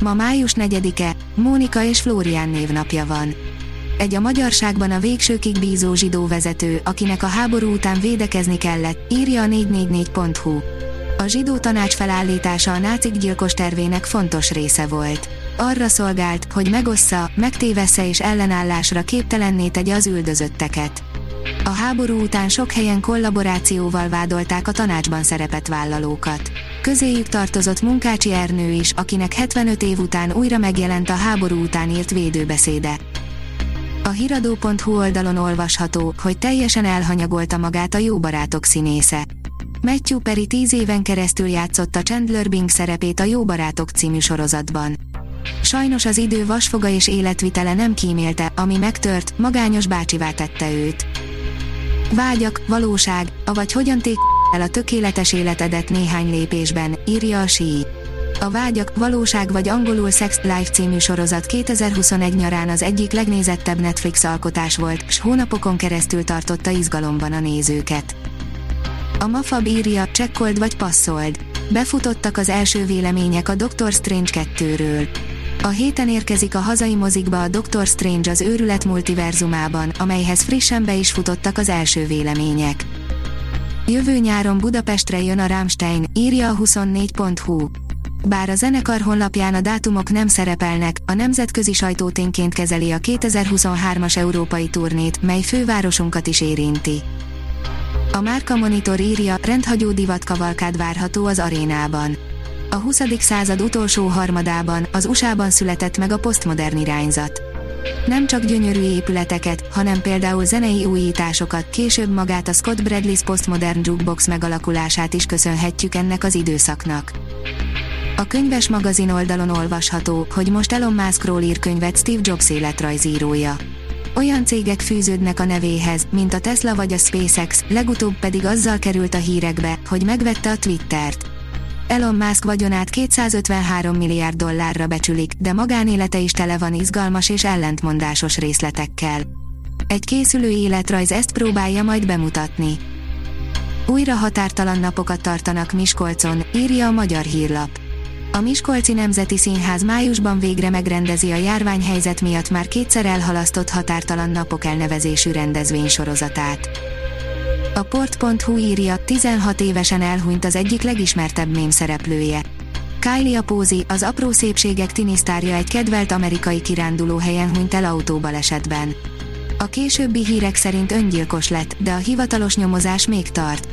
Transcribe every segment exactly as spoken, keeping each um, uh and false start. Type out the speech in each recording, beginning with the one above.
Ma május negyedike, Mónika és Flórián névnapja van. Egy a magyarságban a végsőkig bízó zsidó vezető, akinek a háború után védekezni kellett, írja a négy négy négy pont hu. A zsidó tanács felállítása a nácik gyilkos tervének fontos része volt. Arra szolgált, hogy megossza, megtévessze és ellenállásra képtelenné tegye az üldözötteket. A háború után sok helyen kollaborációval vádolták a tanácsban szerepet vállalókat. Közéjük tartozott Munkácsi Ernő is, akinek hetvenöt év után újra megjelent a háború után írt védőbeszéde. A hiradó pont hu oldalon olvasható, hogy teljesen elhanyagolta magát a Jóbarátok színésze. Matthew Perry tíz éven keresztül játszotta Chandler Bing szerepét a Jóbarátok című sorozatban. Sajnos az idő vasfoga és életvitele nem kímélte, ami megtört, magányos bácsivá tette őt. Vágyak, valóság, avagy hogyan tékd el a tökéletes életedet néhány lépésben, írja a sí. A Vágyak, valóság vagy angolul Sex Life című sorozat kétezer-huszonegy nyarán az egyik legnézettebb Netflix alkotás volt, s hónapokon keresztül tartotta izgalomban a nézőket. A Mafab írja, csekkold vagy passzold. Befutottak az első vélemények a Doctor Strange kettőről. A héten érkezik a hazai mozikba a Doctor Strange az őrület multiverzumában, amelyhez frissen be is futottak az első vélemények. Jövő nyáron Budapestre jön a Rammstein, írja a huszonnégy pont hu. Bár a zenekar honlapján a dátumok nem szerepelnek, a nemzetközi sajtótényként kezeli a kétezer-huszonhármas európai turnét, mely fővárosunkat is érinti. A Márka Monitor írja, rendhagyó divatkavalkád várható az arénában. A huszadik század utolsó harmadában, az u es á-ban született meg a posztmodern irányzat. Nem csak gyönyörű épületeket, hanem például zenei újításokat, később magát a Scott Bradley posztmodern jukebox megalakulását is köszönhetjük ennek az időszaknak. A könyves magazin oldalon olvasható, hogy most Elon Muskról ír könyvet Steve Jobs életrajzírója. Olyan cégek fűződnek a nevéhez, mint a Tesla vagy a SpaceX, legutóbb pedig azzal került a hírekbe, hogy megvette a Twittert. Elon Musk vagyonát kétszázötvenhárom milliárd dollárra becsülik, de magánélete is tele van izgalmas és ellentmondásos részletekkel. Egy készülő életrajz ezt próbálja majd bemutatni. Újra határtalan napokat tartanak Miskolcon, írja a Magyar Hírlap. A Miskolci Nemzeti Színház májusban végre megrendezi a járványhelyzet miatt már kétszer elhalasztott Határtalan napok elnevezésű rendezvénysorozatát. A port pont hu írja, tizenhat évesen elhunyt az egyik legismertebb mém szereplője. Kylie Aposi, az apró szépségek tinisztárja egy kedvelt amerikai kirándulóhelyen hunyt el autóbalesetben. A későbbi hírek szerint öngyilkos lett, de a hivatalos nyomozás még tart.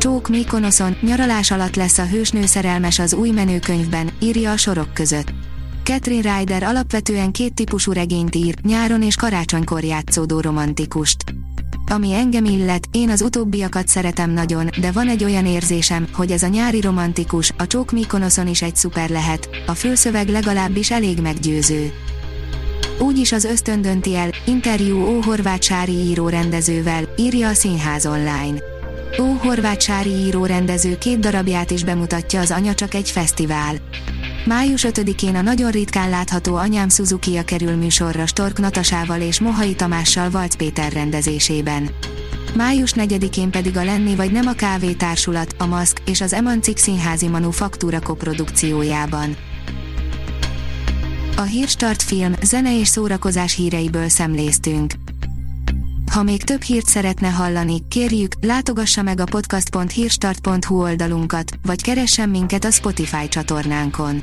Csók Mykonoszon, nyaralás alatt lesz a hősnő szerelmes az új menőkönyvben, írja a sorok között. Catherine Ryder alapvetően két típusú regényt ír, nyáron és karácsonykor játszódó romantikust. Ami engem illet, én az utóbbiakat szeretem nagyon, de van egy olyan érzésem, hogy ez a nyári romantikus, a Csók Mykonoszon is egy szuper lehet, a fülszöveg legalábbis elég meggyőző. Úgyis az ösztön dönti el, interjú Ó Horváth Sári író rendezővel, írja a Színház online. Ó Horváth Sári író rendező két darabját is bemutatja az Anya csak egy fesztivál. május ötödikén a nagyon ritkán látható Anyám Suzuki-ja kerül műsorra Stork Natasával és Mohai Tamással Valc Péter rendezésében. május negyedikén pedig a Lenni vagy Nem a Kávé társulat, a Maszk és az Emancik színházi manufaktúra koprodukciójában. A Hírstart film, zene és szórakozás híreiből szemléztünk. Ha még több hírt szeretne hallani, kérjük, látogassa meg a podcast pont hírstart pont hu oldalunkat, vagy keressen minket a Spotify csatornánkon.